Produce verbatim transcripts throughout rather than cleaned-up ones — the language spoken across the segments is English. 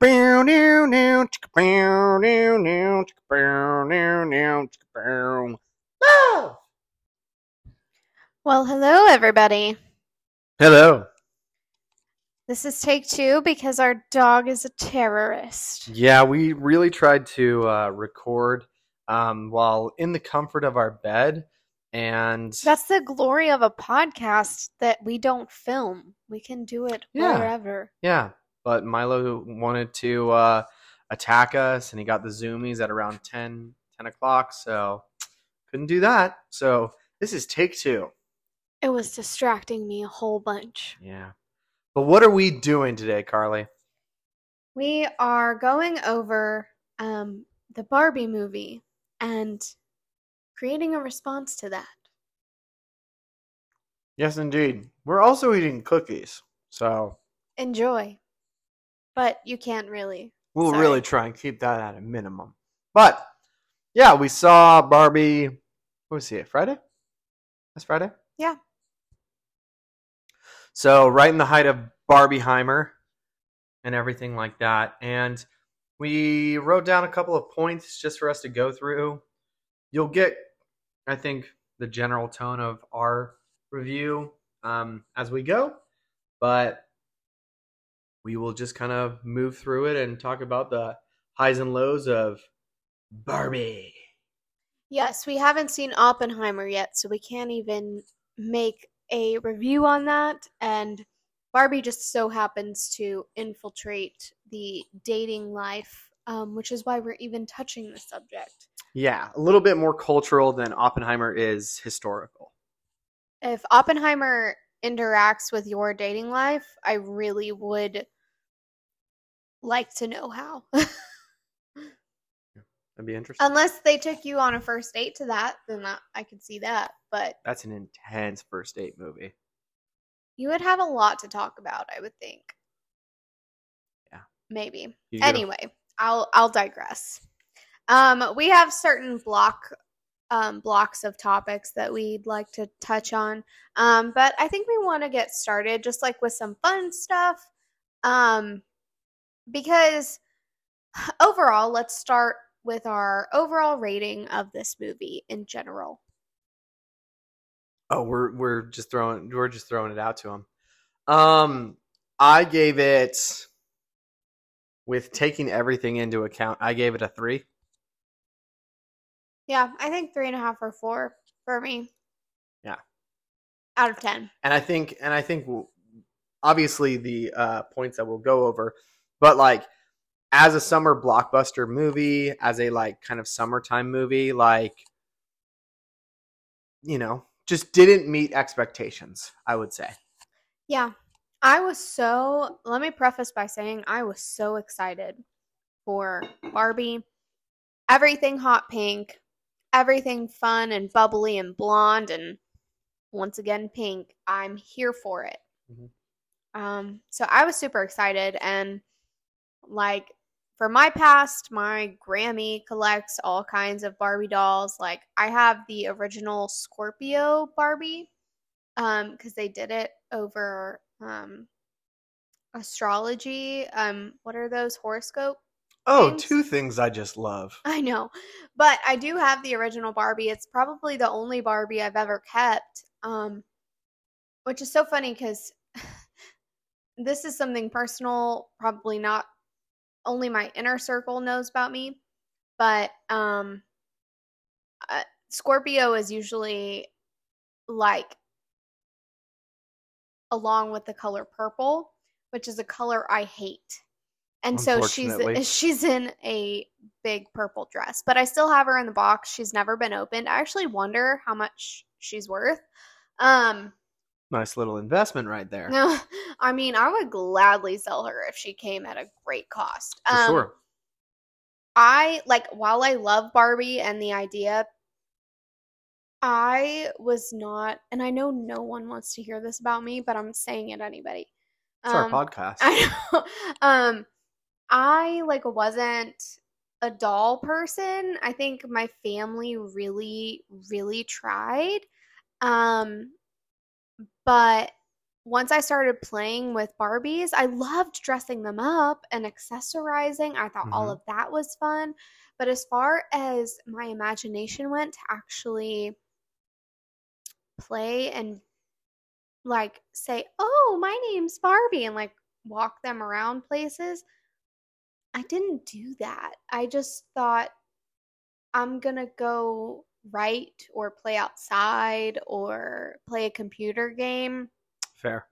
Well, hello, everybody. Hello. This is take two because our dog is a terrorist. Yeah, we really tried to uh, record um, while in the comfort of our bed. And that's the glory of a podcast, that we don't film. We can do it yeah. wherever. Yeah. But Milo wanted to uh, attack us, and he got the zoomies at around ten o'clock. So couldn't do that. So this is take two. It was distracting me a whole bunch. Yeah. But what are we doing today, Carly? We are going over um, the Barbie movie and creating a response to that. Yes, indeed. We're also eating cookies, so enjoy. But you can't really. We'll Sorry. really try and keep that at a minimum. But yeah, we saw Barbie. What was it? Friday? That's Friday? Yeah. So right in the height of Barbieheimer and everything like that. And we wrote down a couple of points just for us to go through. You'll get, I think, the general tone of our review um, as we go. But we will just kind of move through it and talk about the highs and lows of Barbie. Yes, we haven't seen Oppenheimer yet, so we can't even make a review on that. And Barbie just so happens to infiltrate the dating life, um, which is why we're even touching the subject. Yeah, a little bit more cultural than Oppenheimer is historical. If Oppenheimer interacts with your dating life, I really would like to know how. That'd be interesting. Unless they took you on a first date to that, then that, I could see that. But that's an intense first date movie. You would have a lot to talk about, I would think. Yeah. Maybe. Anyway, a- I'll I'll digress. Um, we have certain block, um, blocks of topics that we'd like to touch on. Um, but I think we want to get started just like with some fun stuff. Um, because overall, let's start with our overall rating of this movie in general. Oh, we're, we're just throwing, we're just throwing it out to him. Um, I gave it, with taking everything into account, I gave it a three. Yeah, I think three and a half or four for me. Yeah. Out of ten. And I think, and I think, obviously the uh, points that we'll go over, but like as a summer blockbuster movie, as a like kind of summertime movie, like, you know, just didn't meet expectations, I would say. Yeah, I was so. Let me preface by saying I was so excited for Barbie. Everything hot pink. Everything fun and bubbly and blonde and, once again, pink. I'm here for it. Mm-hmm. Um, so I was super excited. And, like, for my past, my Grammy collects all kinds of Barbie dolls. Like, I have the original Scorpio Barbie um, because they did it over um, astrology. Um, what are those? Horoscope? Oh, things. Two things I just love. I know. But I do have the original Barbie. It's probably the only Barbie I've ever kept, um, which is so funny because this is something personal. Probably not only my inner circle knows about me, but um, uh, Scorpio is usually like along with the color purple, which is a color I hate. And so she's she's in a big purple dress. But I still have her in the box. She's never been opened. I actually wonder how much she's worth. Um, nice little investment right there. No, I mean, I would gladly sell her if she came at a great cost. For um, sure. I, like, while I love Barbie and the idea, I was not, and I know no one wants to hear this about me, but I'm saying it anyway. It's um, our podcast. I know. Um, I, like, wasn't a doll person. I think my family really, really tried. Um, but once I started playing with Barbies, I loved dressing them up and accessorizing. I thought mm-hmm. all of that was fun. But as far as my imagination went to actually play and, like, say, oh, my name's Barbie, and, like, walk them around places, I didn't do that. I just thought I'm going to go write or play outside or play a computer game. Fair.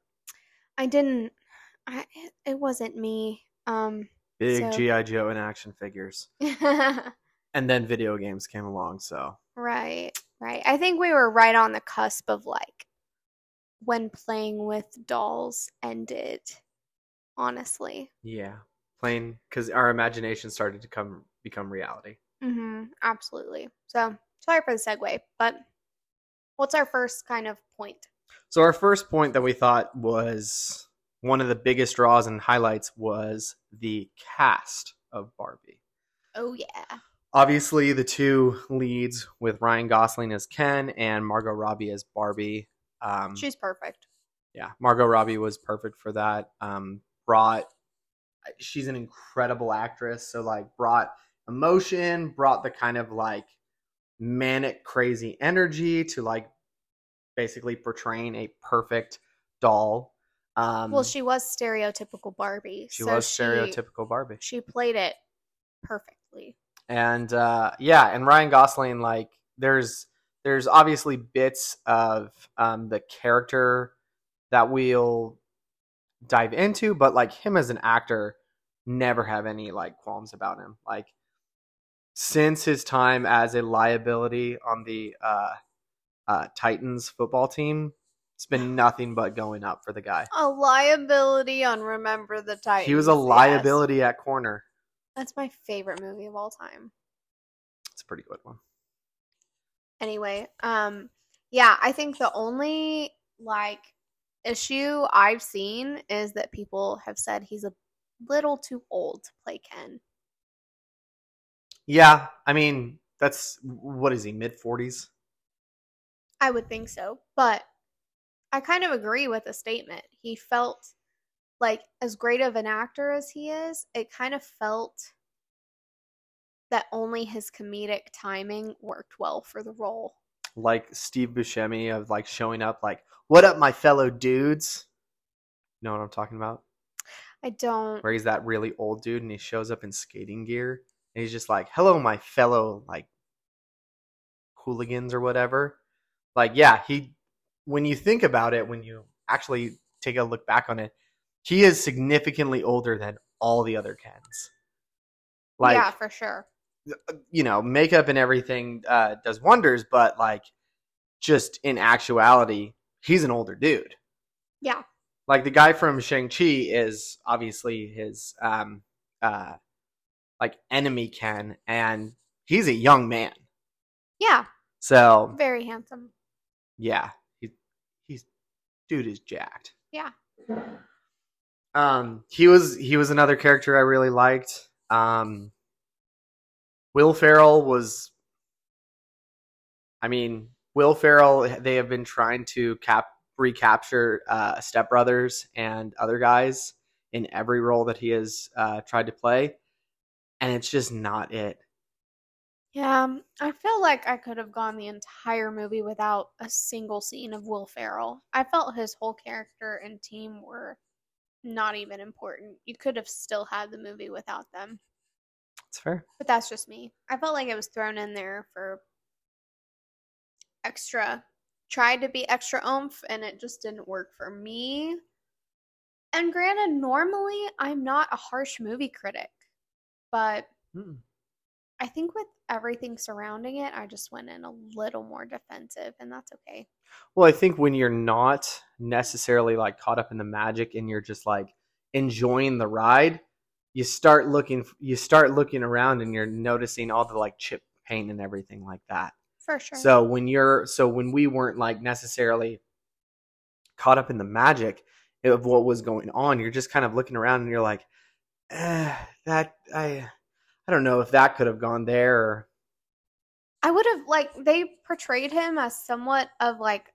I didn't I it wasn't me. Um big so. G I. Joe and action figures. And then video games came along, so. Right, right. I think we were right on the cusp of, like, when playing with dolls ended, honestly. Yeah. Playing, because our imagination started to come become reality. Mm-hmm. Absolutely. So sorry for the segue, but what's our first kind of point? So our first point that we thought was one of the biggest draws and highlights was the cast of Barbie. Oh, yeah. Obviously, the two leads with Ryan Gosling as Ken and Margot Robbie as Barbie. Um, She's perfect. Yeah. Margot Robbie was perfect for that. Um, brought, she's an incredible actress. So, like, brought emotion, brought the kind of, like, manic, crazy energy to, like, basically portraying a perfect doll. Um, well, she was stereotypical Barbie. She so was stereotypical she, Barbie. She played it perfectly. And uh, yeah, and Ryan Gosling, like, there's there's obviously bits of um, the character that we'll dive into, but, like, him as an actor, never have any, like, qualms about him. Like, since his time as a liability on the uh, uh, Titans football team, it's been nothing but going up for the guy. A liability on Remember the Titans. He was a liability yes. at corner. That's my favorite movie of all time. It's a pretty good one. Anyway, um, yeah, I think the only, like, issue I've seen is that people have said he's a little too old to play Ken. Yeah, I mean, that's, what is he, mid forties? I would think so, but I kind of agree with the statement. He felt like, as great of an actor as he is, it kind of felt that only his comedic timing worked well for the role. Like Steve Buscemi of, like, showing up like, what up, my fellow dudes? You know what I'm talking about? I don't. Where he's that really old dude and he shows up in skating gear and he's just like, hello, my fellow, like, hooligans or whatever. Like, yeah, he, when you think about it, when you actually take a look back on it, he is significantly older than all the other Kens. Like, yeah, for sure. You know, makeup and everything uh, does wonders, but, like, just in actuality, he's an older dude. Yeah. Like, the guy from Shang-Chi is obviously his, um, uh, like, enemy Ken, and he's a young man. Yeah. So. Very handsome. Yeah. He, he's, dude is jacked. Yeah. Um, he was, he was another character I really liked. Um, Will Ferrell was, I mean, Will Ferrell, they have been trying to cap, recapture uh, Step Brothers and other guys in every role that he has uh, tried to play, and it's just not it. Yeah, I feel like I could have gone the entire movie without a single scene of Will Ferrell. I felt his whole character and team were not even important. You could have still had the movie without them. That's fair. But that's just me. I felt like it was thrown in there for extra. Tried to be extra oomph, and it just didn't work for me. And granted, normally I'm not a harsh movie critic, but mm. I think with everything surrounding it, I just went in a little more defensive, and that's okay. Well, I think when you're not necessarily, like, caught up in the magic and you're just, like, enjoying the ride, you start looking, you start looking around and you're noticing all the, like, chip paint and everything like that. For sure. So when you're, so when we weren't, like, necessarily caught up in the magic of what was going on, you're just kind of looking around and you're like, eh, that, I, I don't know if that could have gone there. Or... I would have, like, they portrayed him as somewhat of, like,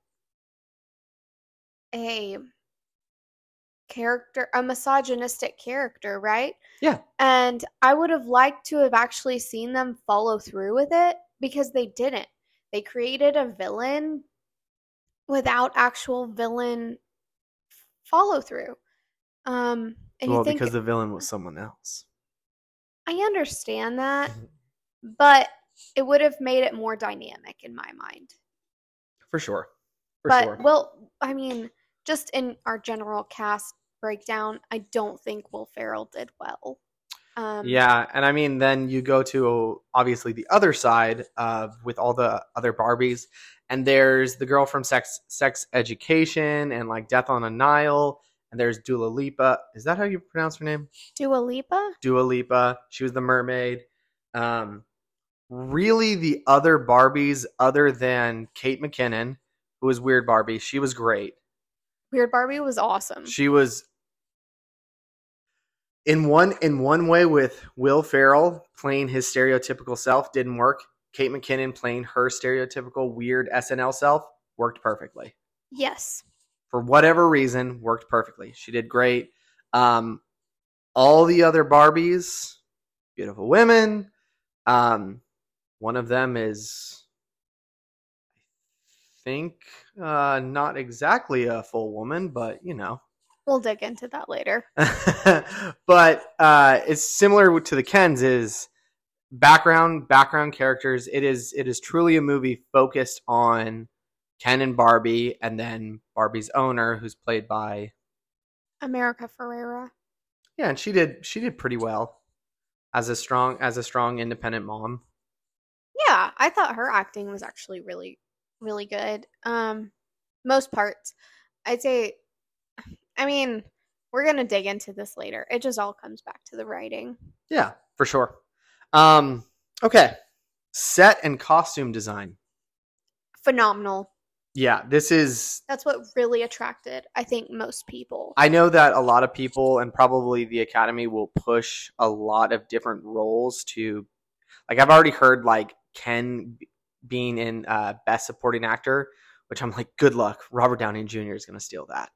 a character, a misogynistic character, right? Yeah. And I would have liked to have actually seen them follow through with it, because they didn't. They created a villain without actual villain follow through. Um, and well, you think, because the villain was someone else. I understand that, but it would have made it more dynamic in my mind. For sure. For but, sure. Well, I mean, just in our general cast breakdown, I don't think Will Ferrell did well. Um, yeah, and I mean, then you go to, obviously, the other side of with all the other Barbies, and there's the girl from Sex Sex Education and, like, Death on the Nile, and there's Dua Lipa. Is that how you pronounce her name? Dua Lipa? Dua Lipa. She was the mermaid. Um, really, the other Barbies, other than Kate McKinnon, who was Weird Barbie, she was great. Weird Barbie was awesome. She was... In one in one way, with Will Ferrell playing his stereotypical self, didn't work. Kate McKinnon playing her stereotypical weird S N L self worked perfectly. Yes. For whatever reason, worked perfectly. She did great. Um, all the other Barbies, beautiful women. Um, one of them is, I think, uh, not exactly a full woman, but you know. We'll dig into that later. But uh, it's similar to the Kens, is background, background characters. It is it is truly a movie focused on Ken and Barbie, and then Barbie's owner, who's played by America Ferrera. Yeah, and she did she did pretty well as a strong as a strong independent mom. Yeah, I thought her acting was actually really, really good. Um, most parts, I'd say. I mean, we're going to dig into this later. It just all comes back to the writing. Yeah, for sure. Um, okay. Set and costume design. Phenomenal. Yeah, this is... That's what really attracted, I think, most people. I know that a lot of people, and probably the Academy, will push a lot of different roles to... Like, I've already heard, like, Ken being in uh, Best Supporting Actor, which I'm like, good luck. Robert Downey Junior is going to steal that.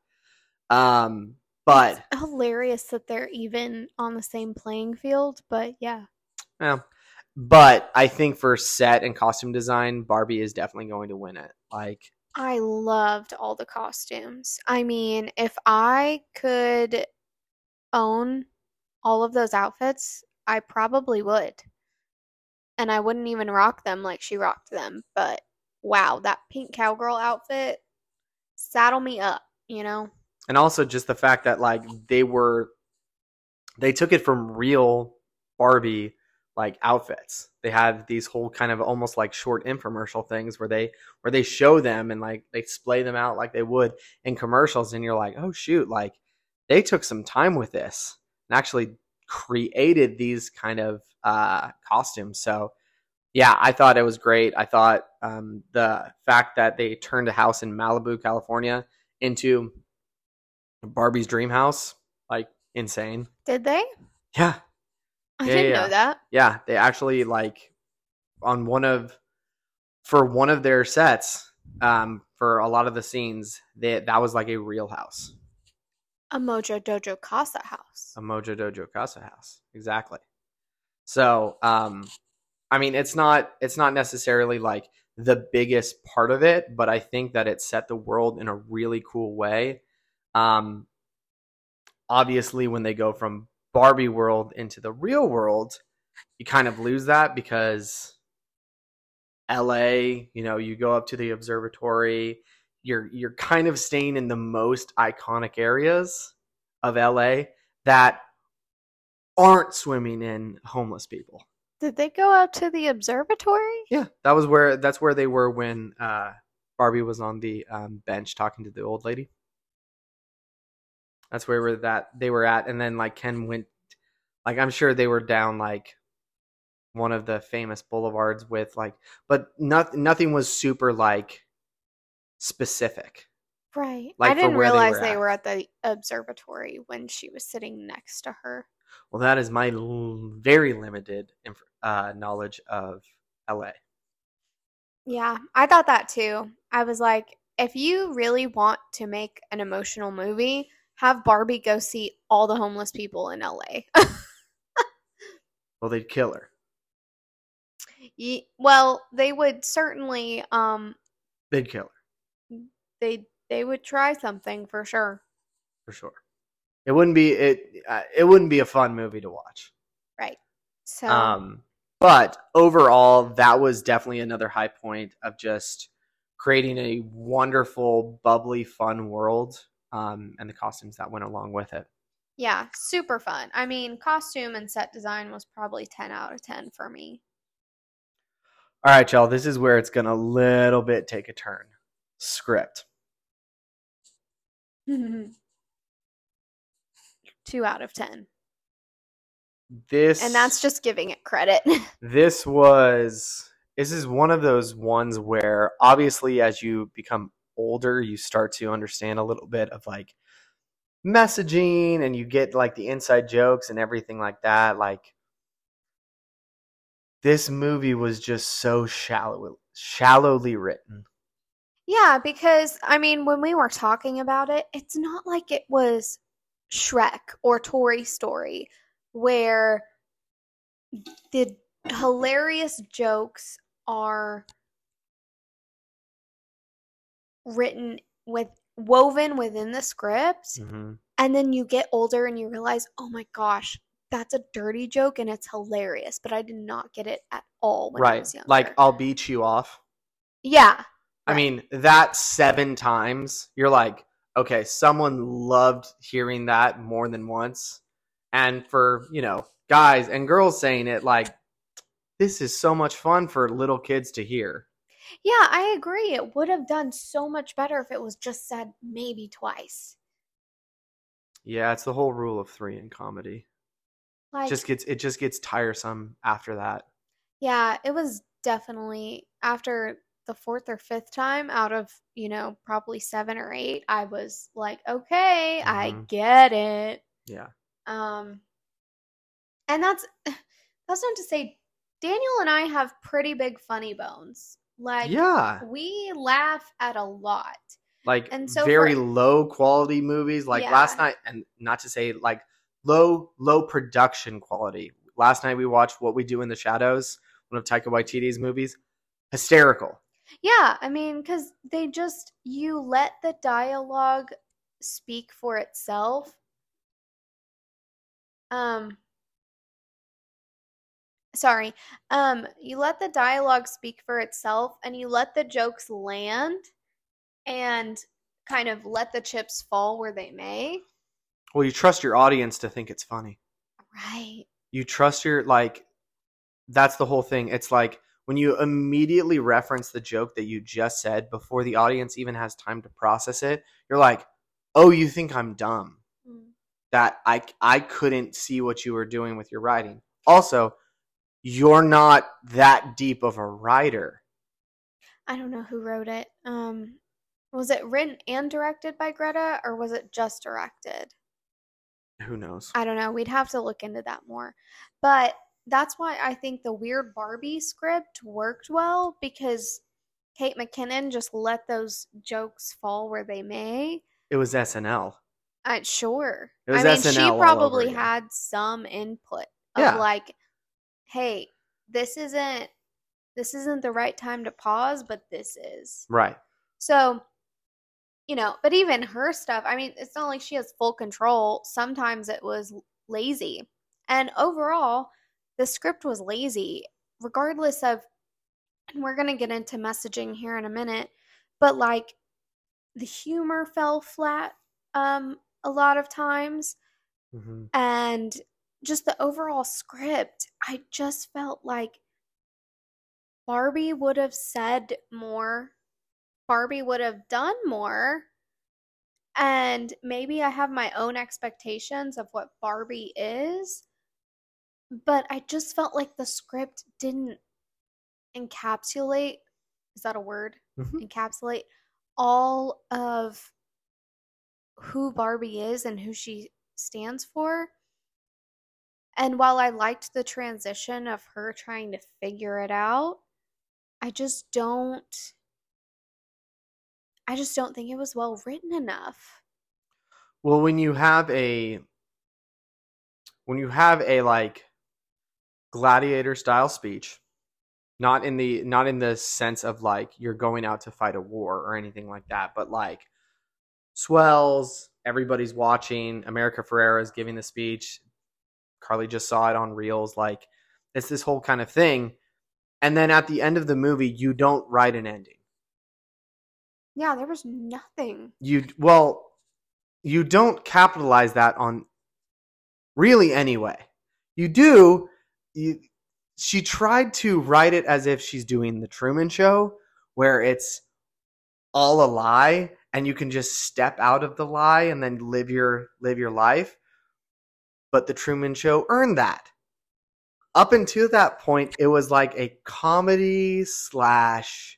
Um, but it's hilarious that they're even on the same playing field, but yeah. Yeah. But I think for set and costume design, Barbie is definitely going to win it. Like, I loved all the costumes. I mean, if I could own all of those outfits, I probably would. And I wouldn't even rock them like she rocked them, but wow, that pink cowgirl outfit, saddle me up, you know? And also just the fact that, like, they were, they took it from real Barbie, like, outfits. They had these whole kind of almost like short infomercial things where they, where they show them and, like, they splay them out like they would in commercials. And you're like, oh shoot, like, they took some time with this and actually created these kind of uh, costumes. So yeah, I thought it was great. I thought um, the fact that they turned a house in Malibu, California into Barbie's dream house, like, insane. Did they? Yeah. I yeah, didn't yeah. know that. Yeah, they actually, like, on one of, for one of their sets, um, for a lot of the scenes, they, that was like a real house. A Mojo Dojo Casa house. A Mojo Dojo Casa house. Exactly. So, um, I mean, it's not, it's not necessarily like the biggest part of it, but I think that it set the world in a really cool way. Um, obviously when they go from Barbie world into the real world, you kind of lose that because L A, you know, you go up to the observatory, you're, you're kind of staying in the most iconic areas of L A that aren't swimming in homeless people. Did they go up to the observatory? Yeah, that was where, that's where they were when, uh, Barbie was on the um, bench talking to the old lady. That's where we're that they were at. And then, like, Ken went, like, I'm sure they were down, like, one of the famous boulevards with, like, but not, nothing was super, like, specific. Right. Like, I didn't realize they were, they were at the observatory when she was sitting next to her. Well, that is my l- very limited inf- uh, knowledge of L A. Yeah, I thought that, too. I was like, if you really want to make an emotional movie, have Barbie go see all the homeless people in L A. Well, they'd kill her. Ye- well, they would certainly. Um, they'd kill her. They they would try something for sure. For sure, it wouldn't be it. Uh, it wouldn't be a fun movie to watch. Right. So. Um, but overall, that was definitely another high point of just creating a wonderful, bubbly, fun world, um, and the costumes that went along with it. Yeah, super fun. I mean, costume and set design was probably ten out of ten for me. All right, y'all, this is where it's going to a little bit take a turn. Script. two out of ten. This And that's just giving it credit. This was this is one of those ones where obviously as you become older, you start to understand a little bit of like messaging and you get like the inside jokes and everything like that. Like this movie was just so shallow, shallowly written. Yeah, because I mean when we were talking about it, it's not like it was Shrek or Toy Story, where the hilarious jokes are written with woven within the script, mm-hmm. and then you get older and you realize, oh my gosh, that's a dirty joke and it's hilarious, but I did not get it at all when right. I was younger. Like, I'll beat you off. Yeah. I right. mean, that seven times, you're like, okay, someone loved hearing that more than once. And for, you know, guys and girls saying it, like, this is so much fun for little kids to hear. Yeah, I agree. It would have done so much better if it was just said maybe twice. Yeah, it's the whole rule of three in comedy. Like, it just gets it just gets tiresome after that. Yeah, it was definitely after the fourth or fifth time out of, you know, probably seven or eight, I was like, okay, mm-hmm. I get it. Yeah. Um, and that's, that's not to say Daniel and I have pretty big funny bones. Like, yeah. we laugh at a lot. Like, and so very for, low quality movies. Like yeah. last night, and not to say like low, low production quality. Last night we watched What We Do in the Shadows, one of Taika Waititi's movies. Hysterical. Yeah. I mean, cause they just, you let the dialogue speak for itself. Um, sorry. Um, you let the dialogue speak for itself and you let the jokes land and kind of let the chips fall where they may. Well, you trust your audience to think it's funny. Right. You trust your, like, that's the whole thing. It's like when you immediately reference the joke that you just said before the audience even has time to process it, you're like, oh, you think I'm dumb. That I, I couldn't see what you were doing with your writing. Also, you're not that deep of a writer. I don't know who wrote it. Um, was it written and directed by Greta, or was it just directed? Who knows? I don't know. We'd have to look into that more. But that's why I think the Weird Barbie script worked well, because Kate McKinnon just let those jokes fall where they may. It was S N L. Uh, sure. It was I mean, S N L she probably had some input of yeah. like, hey, this isn't this isn't the right time to pause, but this is. Right. So, you know, but even her stuff, I mean, it's not like she has full control. Sometimes it was lazy. And overall, the script was lazy, regardless of, and we're going to get into messaging here in a minute, but like the humor fell flat. Um, a lot of times, mm-hmm. and just the overall script, I just felt like Barbie would have said more, Barbie would have done more, and maybe I have my own expectations of what Barbie is, but I just felt like the script didn't encapsulate, is that a word? Mm-hmm. Encapsulate all of who Barbie is and who she stands for. And while I liked the transition of her trying to figure it out, I just don't, I just don't think it was well written enough. Well, when you have a, when you have a like gladiator style speech, not in the, not in the sense of like, you're going out to fight a war or anything like that, but like swells, everybody's watching, America Ferrera is giving the speech. Carly just saw it on Reels. Like it's this whole kind of thing. And then at the end of the movie, you don't write an ending. Yeah, there was nothing. You well, you don't capitalize that on really anyway. You do. You, she tried to write it as if she's doing the Truman Show, where it's all a lie, and you can just step out of the lie and then live your live your life. But the Truman Show earned that. Up until that point, it was like a comedy slash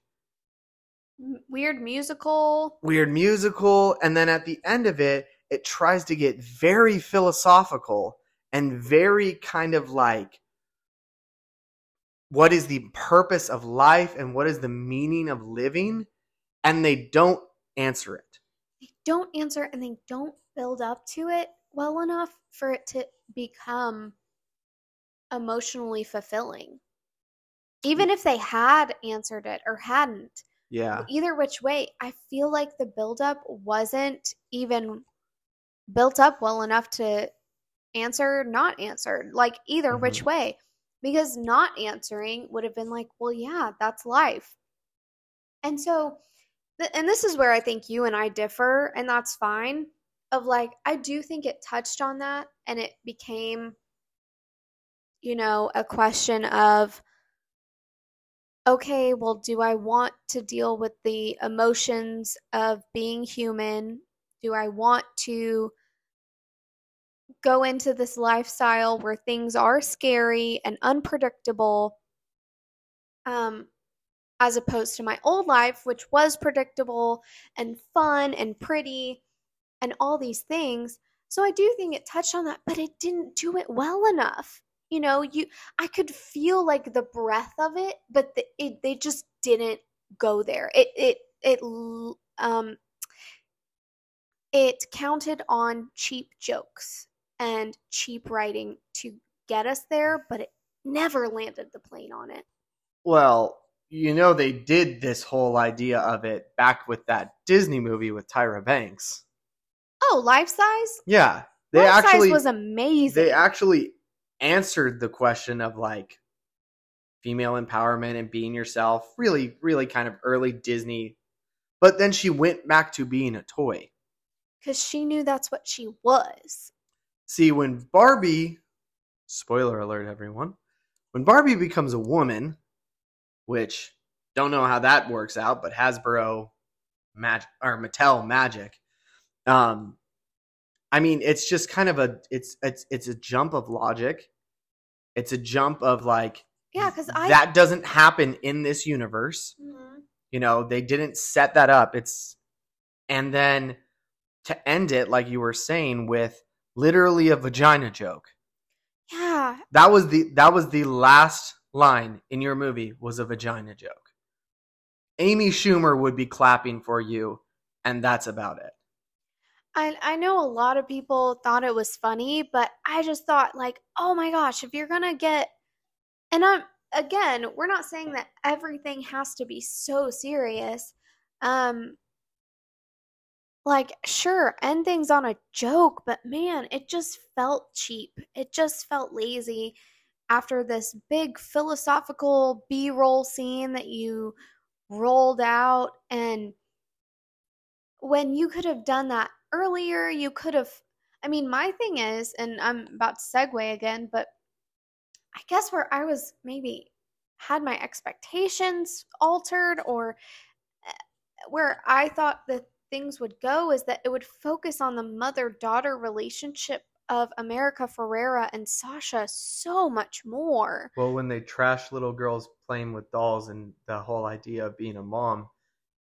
weird musical. Weird musical. And then at the end of it, it tries to get very philosophical and very kind of like, what is the purpose of life and what is the meaning of living? And they don't answer it. They don't answer and they don't build up to it well enough for it to become emotionally fulfilling. Even if they had answered it or hadn't. Yeah. Either which way, I feel like the buildup wasn't even built up well enough to answer, not answered. Like either mm-hmm. which way. Because not answering would have been like, well, yeah, that's life. And so, th- and this is where I think you and I differ, and that's fine. Of like, I do think it touched on that, and it became, you know, a question of, okay, well, do I want to deal with the emotions of being human? Do I want to go into this lifestyle where things are scary and unpredictable, um, as opposed to my old life, which was predictable and fun and pretty and all these things? So I do think it touched on that, but it didn't do it well enough. You know, you I could feel like the breath of it, but the, it, they just didn't go there. It it it um it counted on cheap jokes and cheap writing to get us there, but it never landed the plane on it. Well, you know, they did this whole idea of it back with that Disney movie with Tyra Banks. Oh, Life-size? Yeah, they Life-size actually was amazing. They actually answered the question of like female empowerment and being yourself, really, really kind of early Disney. But then she went back to being a toy. Because she knew that's what she was. See, when Barbie, spoiler alert, everyone, when Barbie becomes a woman, which don't know how that works out, but Hasbro mag- or Mattel magic. Um, I mean, it's just kind of a, it's, it's, it's a jump of logic. It's a jump of like, yeah, because I... that doesn't happen in this universe. Mm-hmm. You know, they didn't set that up. It's, and then to end it, like you were saying, with literally a vagina joke. Yeah. That was the, that was the last line in your movie, was a vagina joke. Amy Schumer would be clapping for you. And that's about it. I, I know a lot of people thought it was funny, but I just thought like, oh my gosh, if you're going to get, and I'm, again, we're not saying that everything has to be so serious. Um, like, sure, end things on a joke, but man, it just felt cheap. It just felt lazy after this big philosophical B-roll scene that you rolled out. And when you could have done that earlier, you could have, I mean, my thing is, and I'm about to segue again, but I guess where I was maybe had my expectations altered, or where I thought that things would go, is that it would focus on the mother-daughter relationship of America Ferrera and Sasha so much more. Well, when they trash little girls playing with dolls and the whole idea of being a mom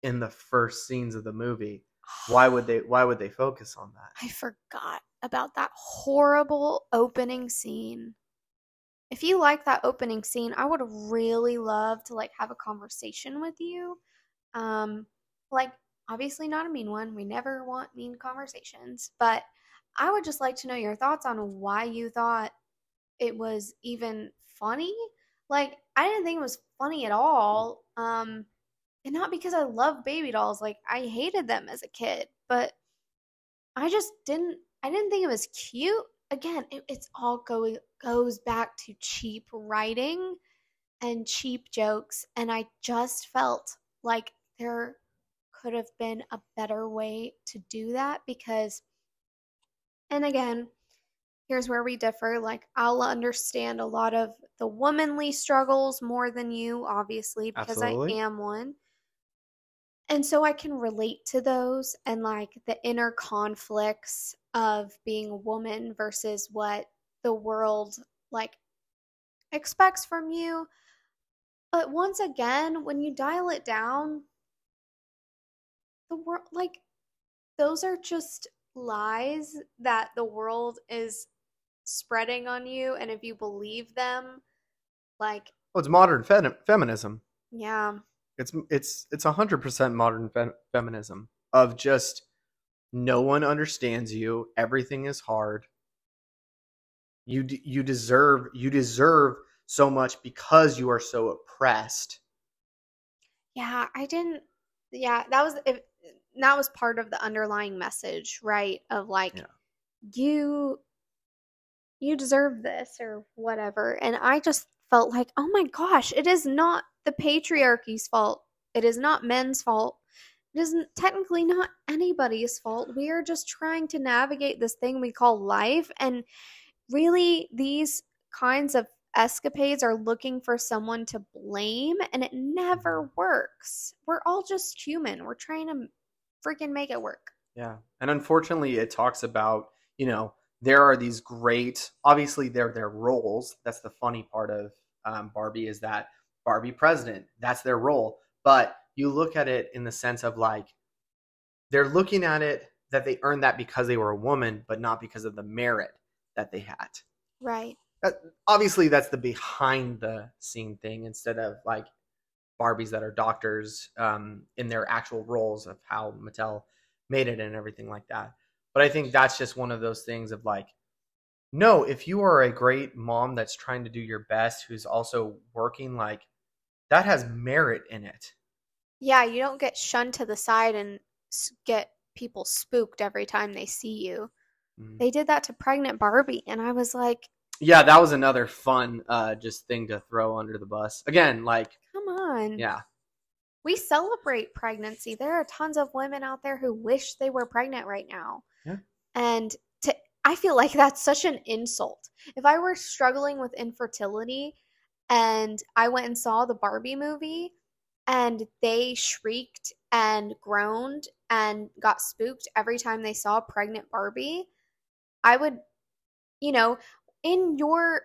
in the first scenes of the movie, why would they why would they focus on that? I forgot about that horrible opening scene. If you like that opening scene, I would really love to like have a conversation with you. Um like Obviously not a mean one. We never want mean conversations. But I would just like to know your thoughts on why you thought it was even funny. Like, I didn't think it was funny at all. Um, and not because I love baby dolls. Like, I hated them as a kid. But I just didn't – I didn't think it was cute. Again, it, it's all going goes back to cheap writing and cheap jokes. And I just felt like there could have been a better way to do that because – and again – here's where we differ. Like, I'll understand a lot of the womanly struggles more than you, obviously, because Absolutely. I am one. And so I can relate to those and, like, the inner conflicts of being a woman versus what the world, like, expects from you. But once again, when you dial it down, the world, like, those are just lies that the world is spreading on you, and if you believe them, like, well, it's modern fem- feminism. Yeah, it's it's it's a hundred percent modern fem- feminism of just no one understands you. Everything is hard. You d- you deserve you deserve so much because you are so oppressed. Yeah, I didn't. Yeah, that was if, that was part of the underlying message, right? Of like, yeah. you. you deserve this or whatever. And I just felt like, oh my gosh, it is not the patriarchy's fault. It is not men's fault. It isn't technically not anybody's fault. We are just trying to navigate this thing we call life. And really, these kinds of escapades are looking for someone to blame, and it never works. We're all just human. We're trying to freaking make it work. Yeah. And unfortunately, it talks about, you know, there are these great, obviously they're their roles. That's the funny part of um, Barbie, is that Barbie president, that's their role. But you look at it in the sense of like, they're looking at it that they earned that because they were a woman, but not because of the merit that they had. Right. That, obviously that's the behind the scene thing, instead of like Barbies that are doctors um, in their actual roles of how Mattel made it and everything like that. But I think that's just one of those things of like, no, if you are a great mom that's trying to do your best, who's also working, like, that has merit in it. Yeah, you don't get shunned to the side and get people spooked every time they see you. Mm-hmm. They did that to pregnant Barbie, and I was like... Yeah, that was another fun uh, just thing to throw under the bus. Again, like... Come on. Yeah. We celebrate pregnancy. There are tons of women out there who wish they were pregnant right now. Yeah. And to, I feel like that's such an insult. If I were struggling with infertility and I went and saw the Barbie movie and they shrieked and groaned and got spooked every time they saw a pregnant Barbie, I would, you know, in your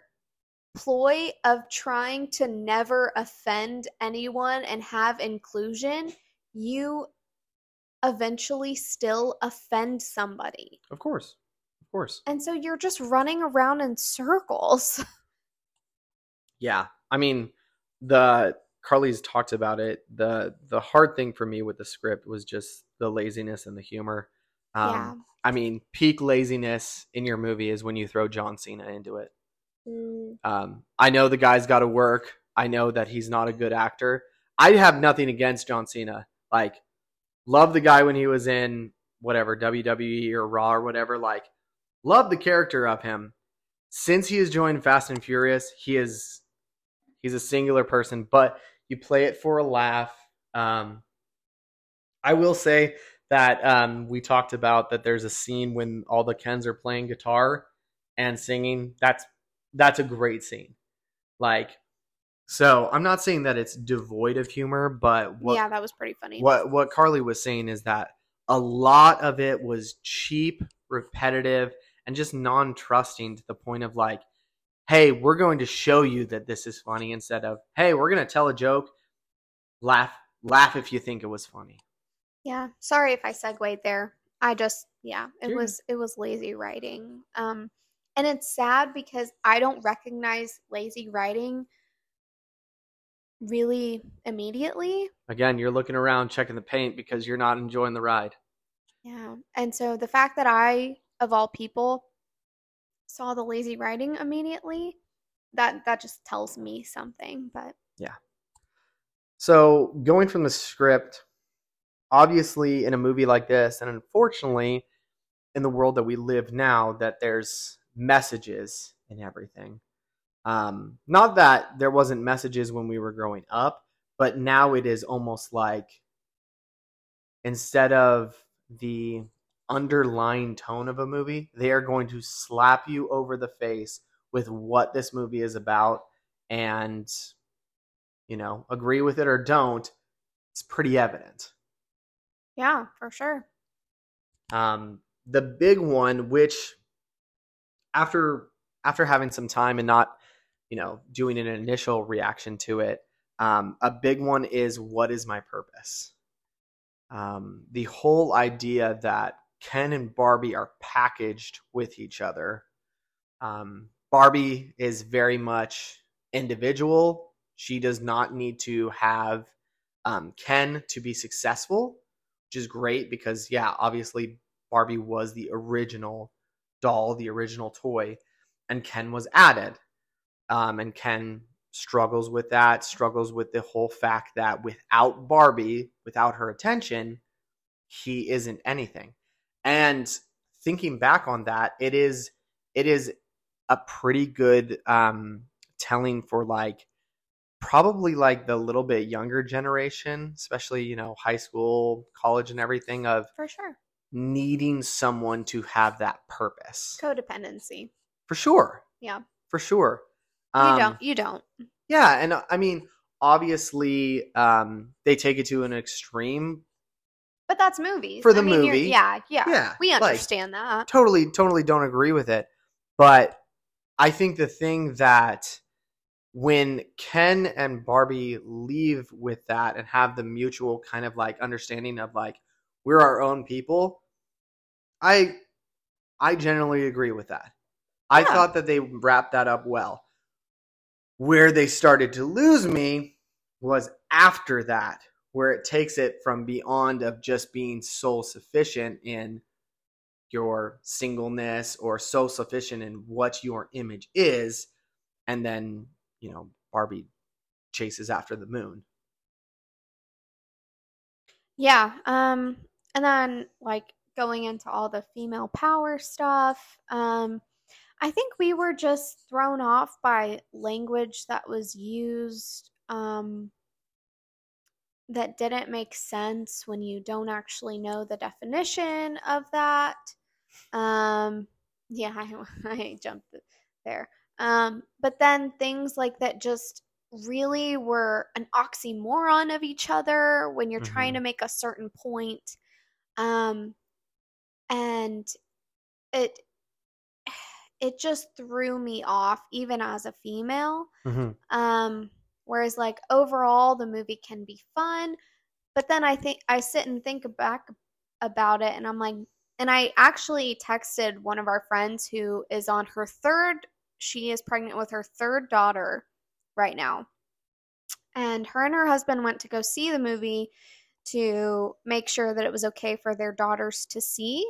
ploy of trying to never offend anyone and have inclusion, you eventually still offend somebody. Of course. Of course. And so you're just running around in circles. Yeah. I mean, the Carly's talked about it. The the hard thing for me with the script was just the laziness and the humor. Um yeah. I mean, peak laziness in your movie is when you throw John Cena into it. Mm. Um I know the guy's got to work. I know that he's not a good actor. I have nothing against John Cena. Like, love the guy when he was in whatever, W W E or Raw or whatever. Like, love the character of him. Since he has joined Fast and Furious, he is he's a singular person, but you play it for a laugh. Um, I will say that um, we talked about that there's a scene when all the Kens are playing guitar and singing. That's that's a great scene. Like, so I'm not saying that it's devoid of humor, but what, yeah, that was pretty funny. What what Carly was saying is that a lot of it was cheap, repetitive, and just non-trusting, to the point of like, hey, we're going to show you that this is funny, instead of, hey, we're going to tell a joke. Laugh, laugh if you think it was funny. Yeah, sorry if I segued there. I just, yeah, it Dude. was it was lazy writing. Um, and it's sad because I don't recognize lazy writing really immediately. Again, you're looking around, checking the paint because you're not enjoying the ride. Yeah. And so the fact that I, of all people, saw the lazy writing immediately, that, that just tells me something. But yeah. So going from the script, obviously in a movie like this, and unfortunately in the world that we live now, that there's messages in everything. Um, not that there wasn't messages when we were growing up, but now it is almost like, instead of the underlying tone of a movie, they are going to slap you over the face with what this movie is about, and, you know, agree with it or don't. It's pretty evident. Yeah, for sure. Um, the big one, which after after having some time and not, you know, doing an initial reaction to it, um, a big one is, what is my purpose? Um, the whole idea that Ken and Barbie are packaged with each other. Um, Barbie is very much individual. She does not need to have um, Ken to be successful, which is great because, yeah, obviously Barbie was the original doll, the original toy, and Ken was added. Um, and Ken struggles with that, struggles with the whole fact that without Barbie, without her attention, he isn't anything. And thinking back on that, it is it is a pretty good um, telling for, like, probably like the little bit younger generation, especially, you know, high school, college and everything, of for sure needing someone to have that purpose. Codependency. For sure. Yeah. For sure. Um, you don't. You don't. Yeah. And I mean, obviously, um, they take it to an extreme. But that's movies. For the I mean, movie. Yeah, yeah. Yeah. We understand, like, that. Totally, totally don't agree with it. But I think the thing that when Ken and Barbie leave with that and have the mutual kind of like understanding of, like, we're our own people, I, I generally agree with that. I yeah. thought that they wrapped that up well. Where they started to lose me was after that, where it takes it from beyond of just being soul sufficient in your singleness or soul sufficient in what your image is. And then, you know, Barbie chases after the moon. Yeah. Um, and then, like, going into all the female power stuff, um, I think we were just thrown off by language that was used um, that didn't make sense when you don't actually know the definition of that. Um, yeah, I, I jumped there. Um, but then things like that just really were an oxymoron of each other when you're mm-hmm. trying to make a certain point. Um, and it... it just threw me off, even as a female. Mm-hmm. Um, whereas, like, overall, the movie can be fun. But then I think I sit and think back about it, and I'm like, and I actually texted one of our friends who is on her third, she is pregnant with her third daughter right now. And her and her husband went to go see the movie to make sure that it was okay for their daughters to see.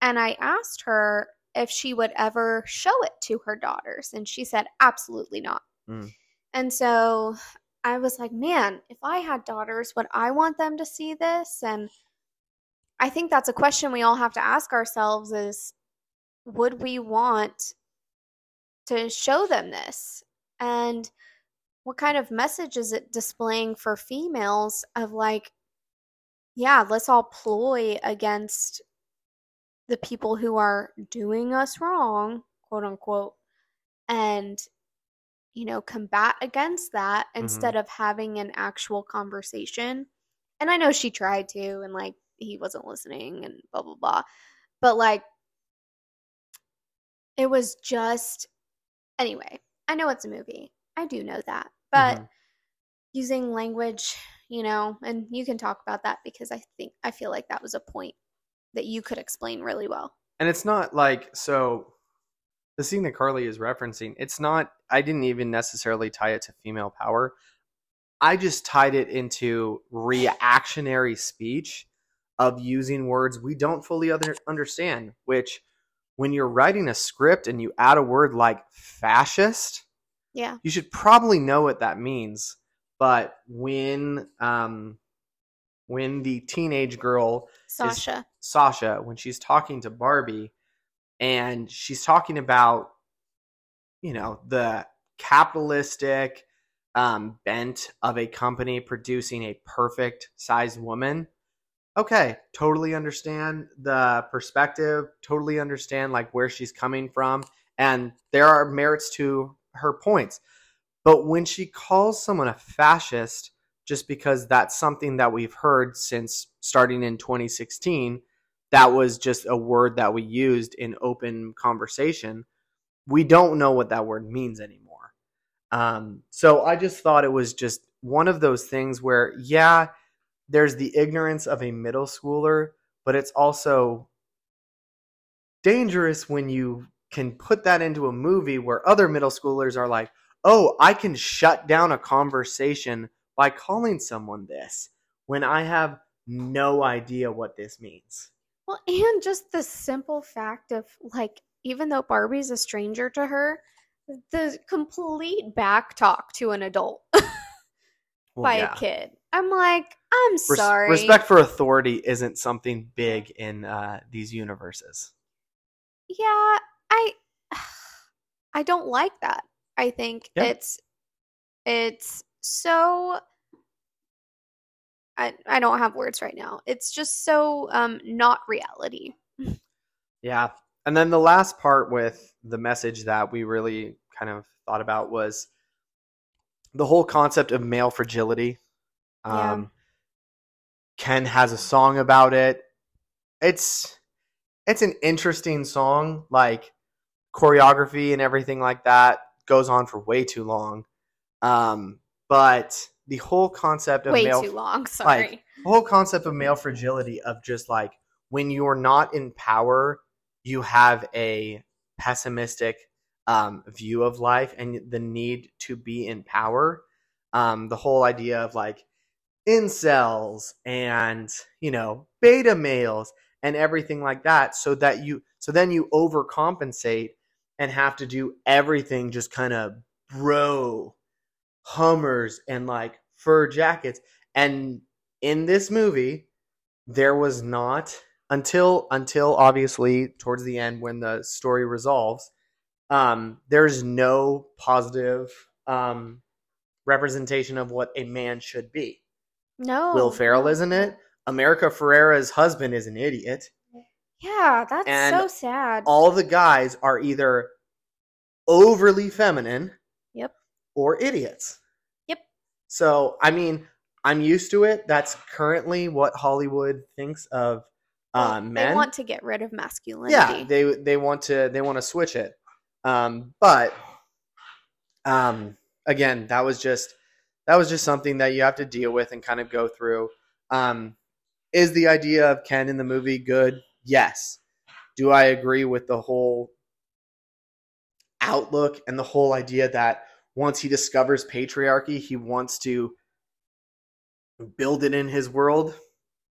And I asked her if she would ever show it to her daughters. And she said, absolutely not. Mm. And so I was like, man, if I had daughters, would I want them to see this? And I think that's a question we all have to ask ourselves is, would we want to show them this? And what kind of message is it displaying for females of, like, yeah, let's all ploy against the people who are doing us wrong, quote unquote, and, you know, combat against that mm-hmm. instead of having an actual conversation. And I know she tried to, and, like, he wasn't listening and blah, blah, blah. But, like, it was just, anyway, I know it's a movie. I do know that. But mm-hmm. using language, you know, and you can talk about that because I think, I feel like that was a point that you could explain really well. And it's not like, so the scene that Carly is referencing, it's not, I didn't even necessarily tie it to female power. I just tied it into reactionary speech of using words we don't fully other understand, which when you're writing a script and you add a word like fascist, yeah, you should probably know what that means. But when um, when the teenage girl, Sasha, is, Sasha, when she's talking to Barbie and she's talking about, you know, the capitalistic um, bent of a company producing a perfect size woman. Okay, totally understand the perspective, totally understand like where she's coming from. And there are merits to her points. But when she calls someone a fascist, just because that's something that we've heard since starting in twenty sixteen, that was just a word that we used in open conversation. We don't know what that word means anymore. Um, so I just thought it was just one of those things where, yeah, there's the ignorance of a middle schooler, but it's also dangerous when you can put that into a movie where other middle schoolers are like, oh, I can shut down a conversation by calling someone this when I have no idea what this means. Well, and just the simple fact of, like, even though Barbie's a stranger to her, the complete back talk to an adult well, by yeah. a kid. I'm like, I'm Res- sorry. Respect for authority isn't something big in uh, these universes. Yeah, I, I don't like that. I think yeah. it's it's so I I don't have words right now. It's just so um, not reality. Yeah. And then the last part with the message that we really kind of thought about was the whole concept of male fragility. Um, yeah. Ken has a song about it. It's it's an interesting song, like choreography and everything like that. Goes on for way too long, um but the whole concept of way male, too long sorry like, the whole concept of male fragility, of just like when you're not in power you have a pessimistic um view of life and the need to be in power, um the whole idea of like incels and, you know, beta males and everything like that, so that you so then you overcompensate and have to do everything just kind of bro Hummers and like fur jackets. And in this movie, there was not until until obviously towards the end when the story resolves. Um, there's no positive um, representation of what a man should be. No, Will Ferrell isn't it? America Ferrera's husband is an idiot. Yeah, that's and so sad. All the guys are either overly feminine, yep, or idiots. Yep. So, I mean, I'm used to it. That's currently what Hollywood thinks of uh, men. They want to get rid of masculinity. Yeah, they they want to they want to switch it. Um, but um, again, that was just that was just something that you have to deal with and kind of go through. Um, is the idea of Ken in the movie good? Yes. Do I agree with the whole outlook and the whole idea that once he discovers patriarchy, he wants to build it in his world?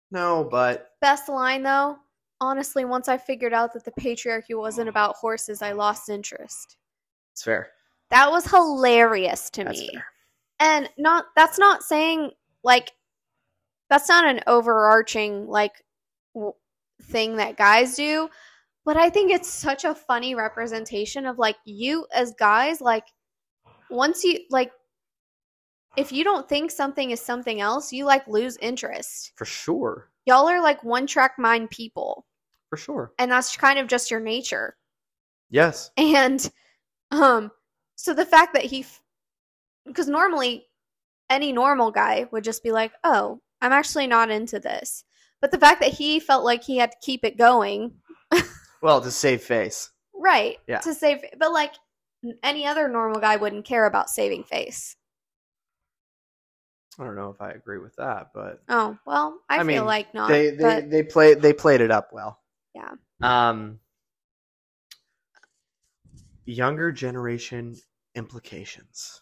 No, but... Best line, though, honestly, once I figured out that the patriarchy wasn't about horses, I lost interest. It's fair. That was hilarious to that's me. Fair. And not that's not saying, like, that's not an overarching, like... W- thing that guys do, but I think it's such a funny representation of like you as guys, like once you like if you don't think something is something else, you like lose interest. For sure. Y'all are like one track mind people. For sure. And that's kind of just your nature. Yes. And um so the fact that he because normally any normal guy would just be like, "Oh, I'm actually not into this." But the fact that he felt like he had to keep it going. Well, to save face. Right. Yeah. To save. But like any other normal guy wouldn't care about saving face. I don't know if I agree with that, but. Oh, well, I, I feel mean, like not. They, they, but... they, play, they played it up well. Yeah. Um, younger generation implications.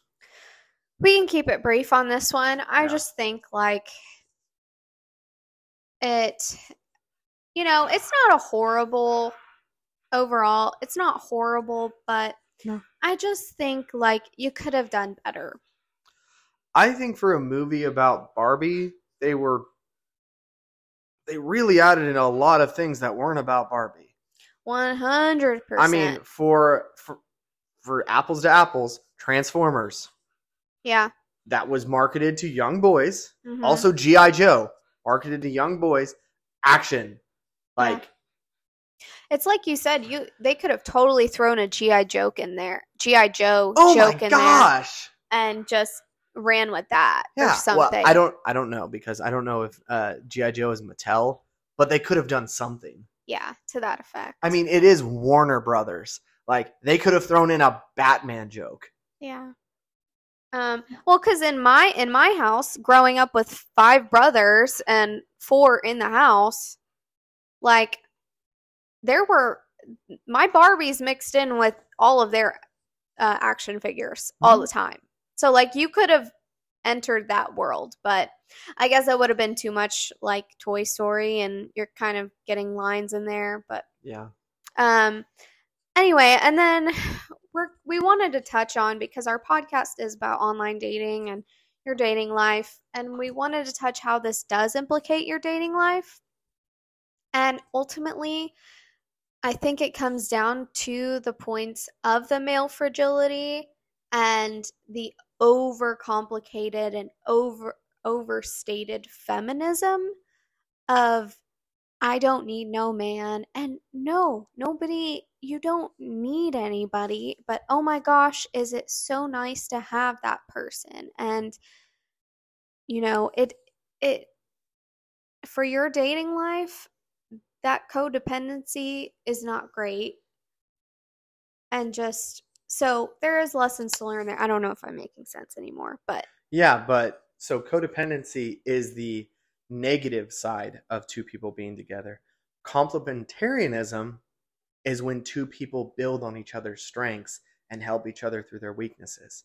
We can keep it brief on this one. I yeah. just think, like, it, you know, it's not a horrible overall. It's not horrible, but no. I just think, like, you could have done better. I think for a movie about Barbie, they were, they really added in a lot of things that weren't about Barbie. one hundred percent. I mean, for, for, for apples to apples, Transformers. Yeah. That was marketed to young boys. Mm-hmm. Also G I. Joe, marketed to young boys. Action. Like. Yeah. It's like you said, you they could have totally thrown a G I. Joke in there. G I. Joe oh joke in gosh. there. And just ran with that yeah. or something. Well, I don't I don't know because I don't know if uh, G I. Joe is Mattel, but they could have done something. Yeah, to that effect. I mean, it is Warner Brothers. Like, they could have thrown in a Batman joke. Yeah. Um, well, because in my in my house, growing up with five brothers and four in the house, like, there were – my Barbies mixed in with all of their uh, action figures mm-hmm. all the time. So, like, you could have entered that world, but I guess that would have been too much like Toy Story, and you're kind of getting lines in there. But yeah. Um. Anyway, and then – We're, we wanted to touch on, because our podcast is about online dating and your dating life, and we wanted to touch how this does implicate your dating life. And ultimately, I think it comes down to the points of the male fragility and the overcomplicated and over overstated feminism of, I don't need no man, and no, nobody, you don't need anybody, but oh my gosh, is it so nice to have that person. And, you know, it, it, for your dating life, that codependency is not great. And just, so there is lessons to learn there. I don't know if I'm making sense anymore, but. Yeah, but so codependency is the negative side of two people being together. Complementarianism is when two people build on each other's strengths and help each other through their weaknesses.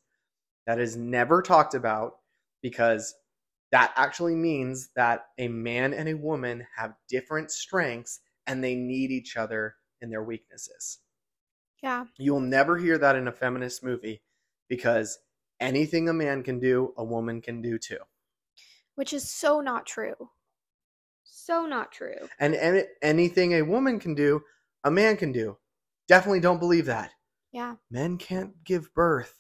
That is never talked about, because that actually means that a man and a woman have different strengths and they need each other in their weaknesses. Yeah. You'll never hear that in a feminist movie, because anything a man can do, a woman can do too. Which is so not true. So not true. And, and anything a woman can do, a man can do. Definitely don't believe that. Yeah. Men can't give birth.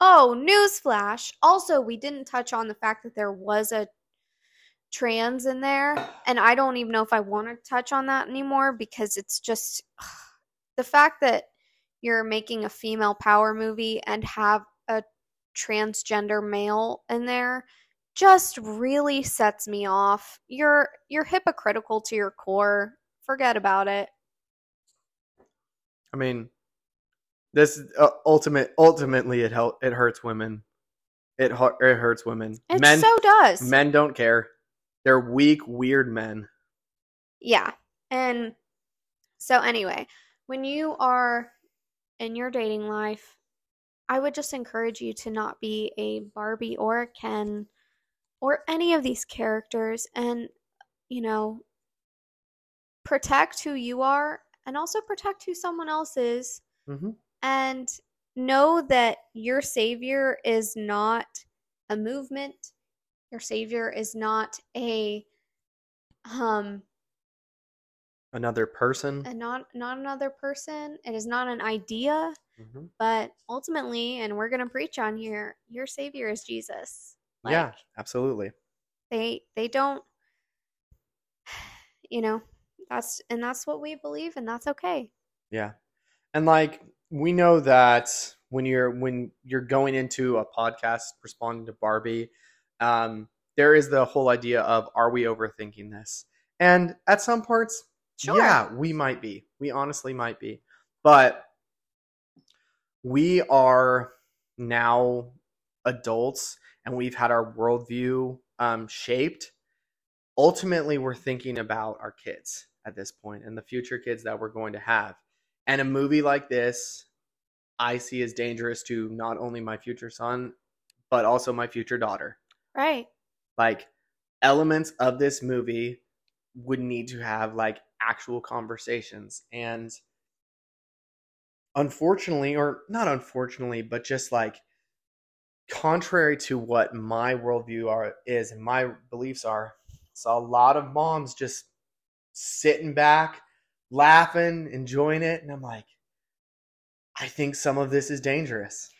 Oh, newsflash. Also, we didn't touch on the fact that there was a trans in there. And I don't even know if I want to touch on that anymore, because it's just ugh, the fact that you're making a female power movie and have a transgender male in there just really sets me off. You're you're hypocritical to your core. Forget about it. I mean, this uh, ultimate ultimately it help, it hurts women. It it hurts women. It men, so does. Men don't care. They're weak, weird men. Yeah. And so anyway, when you are in your dating life, I would just encourage you to not be a Barbie or a Ken or any of these characters, and, you know, protect who you are and also protect who someone else is. Mm-hmm. And know that your savior is not a movement. Your savior is not a um another person. And not not another person. It is not an idea. Mm-hmm. But ultimately, and we're gonna preach on here, your savior is Jesus. Like, yeah, absolutely. They they don't, you know, that's and that's what we believe, and that's okay. Yeah. And like, we know that when you're when you're going into a podcast responding to Barbie, um, there is the whole idea of, are we overthinking this? And at some parts, sure. Yeah, we might be. We honestly might be. But we are now adults. And we've had our worldview um, shaped. Ultimately, we're thinking about our kids at this point and the future kids that we're going to have. And a movie like this, I see as dangerous to not only my future son, but also my future daughter. Right. Like, elements of this movie would need to have, like, actual conversations. And unfortunately, or not unfortunately, but just, like, contrary to what my worldview are is and my beliefs are, saw a lot of moms just sitting back, laughing, enjoying it. And I'm like, I think some of this is dangerous.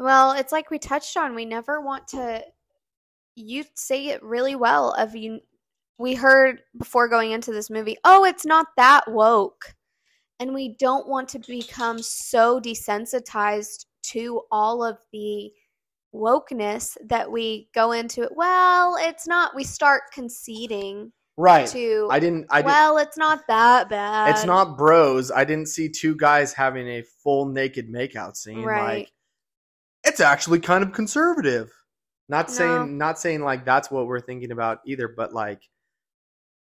Well, it's like we touched on. We never want to – you say it really well. Of you, we heard before going into this movie, oh, it's not that woke. And we don't want to become so desensitized to all of the wokeness that we go into it. Well, it's not. We start conceding. Right. To, I didn't. I well, didn't, it's not that bad. It's not bros. I didn't see two guys having a full naked makeout scene. Right. Like, it's actually kind of conservative. Not no. saying, not saying like that's what we're thinking about either, but like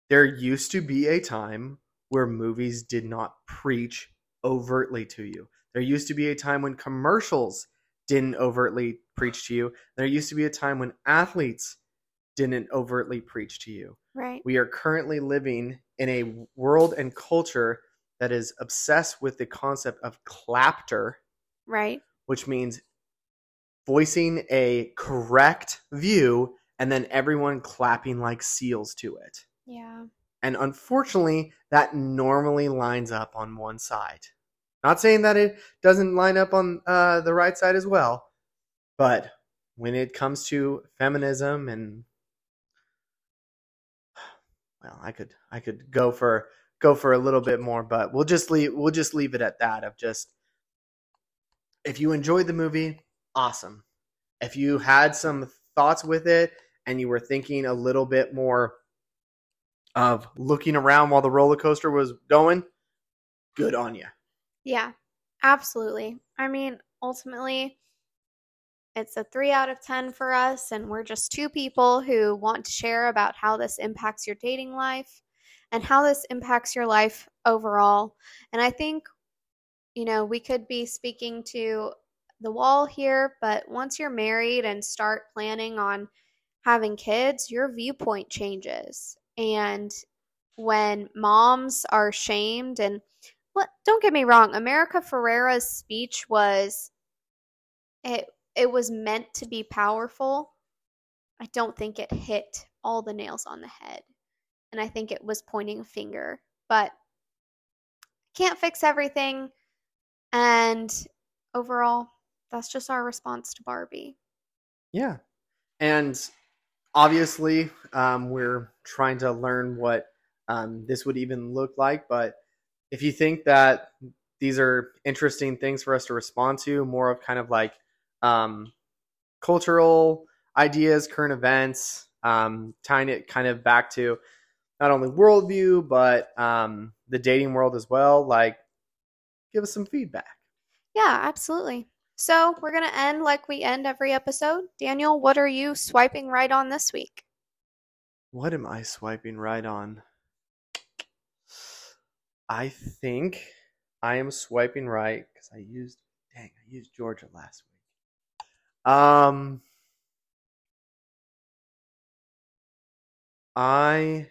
there used to be a time where movies did not preach overtly to you. There used to be a time when commercials didn't overtly preach to you. There used to be a time when athletes didn't overtly preach to you. Right. We are currently living in a world and culture that is obsessed with the concept of clapter. Right. Which means voicing a correct view and then everyone clapping like seals to it. Yeah. And unfortunately, that normally lines up on one side. Not saying that it doesn't line up on uh, the right side as well, but when it comes to feminism and, well, I could I could go for go for a little bit more, but we'll just leave we'll just leave it at that. Of just, if you enjoyed the movie, awesome. If you had some thoughts with it and you were thinking a little bit more of looking around while the roller coaster was going, good on you. Yeah, absolutely. I mean, ultimately, it's a three out of ten for us, and we're just two people who want to share about how this impacts your dating life and how this impacts your life overall. And I think, you know, we could be speaking to the wall here, but once you're married and start planning on having kids, your viewpoint changes. And when moms are shamed, and well, don't get me wrong, America Ferrera's speech was, it it was meant to be powerful. I don't think it hit all the nails on the head. And I think it was pointing a finger. But can't fix everything. And overall, that's just our response to Barbie. Yeah. And obviously, um, we're trying to learn what um, this would even look like. But if you think that these are interesting things for us to respond to, more of kind of like um, cultural ideas, current events, um, tying it kind of back to not only worldview, but um, the dating world as well, like, give us some feedback. Yeah, absolutely. So we're going to end like we end every episode. Daniel, what are you swiping right on this week? What am I swiping right on? I think I am swiping right because I used, dang, I used Georgia last week. Um, I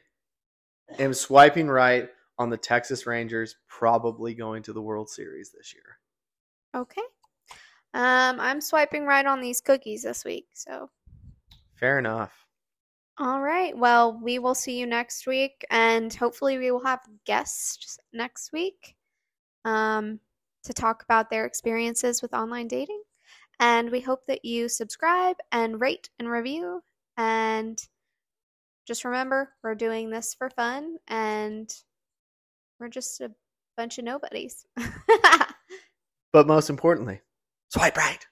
am swiping right on the Texas Rangers probably going to the World Series this year. Okay. Um, I'm swiping right on these cookies this week, so. Fair enough. All right. Well, we will see you next week, and hopefully we will have guests next week um, to talk about their experiences with online dating. And we hope that you subscribe and rate and review. And just remember, we're doing this for fun, and we're just a bunch of nobodies. But most importantly, swipe right.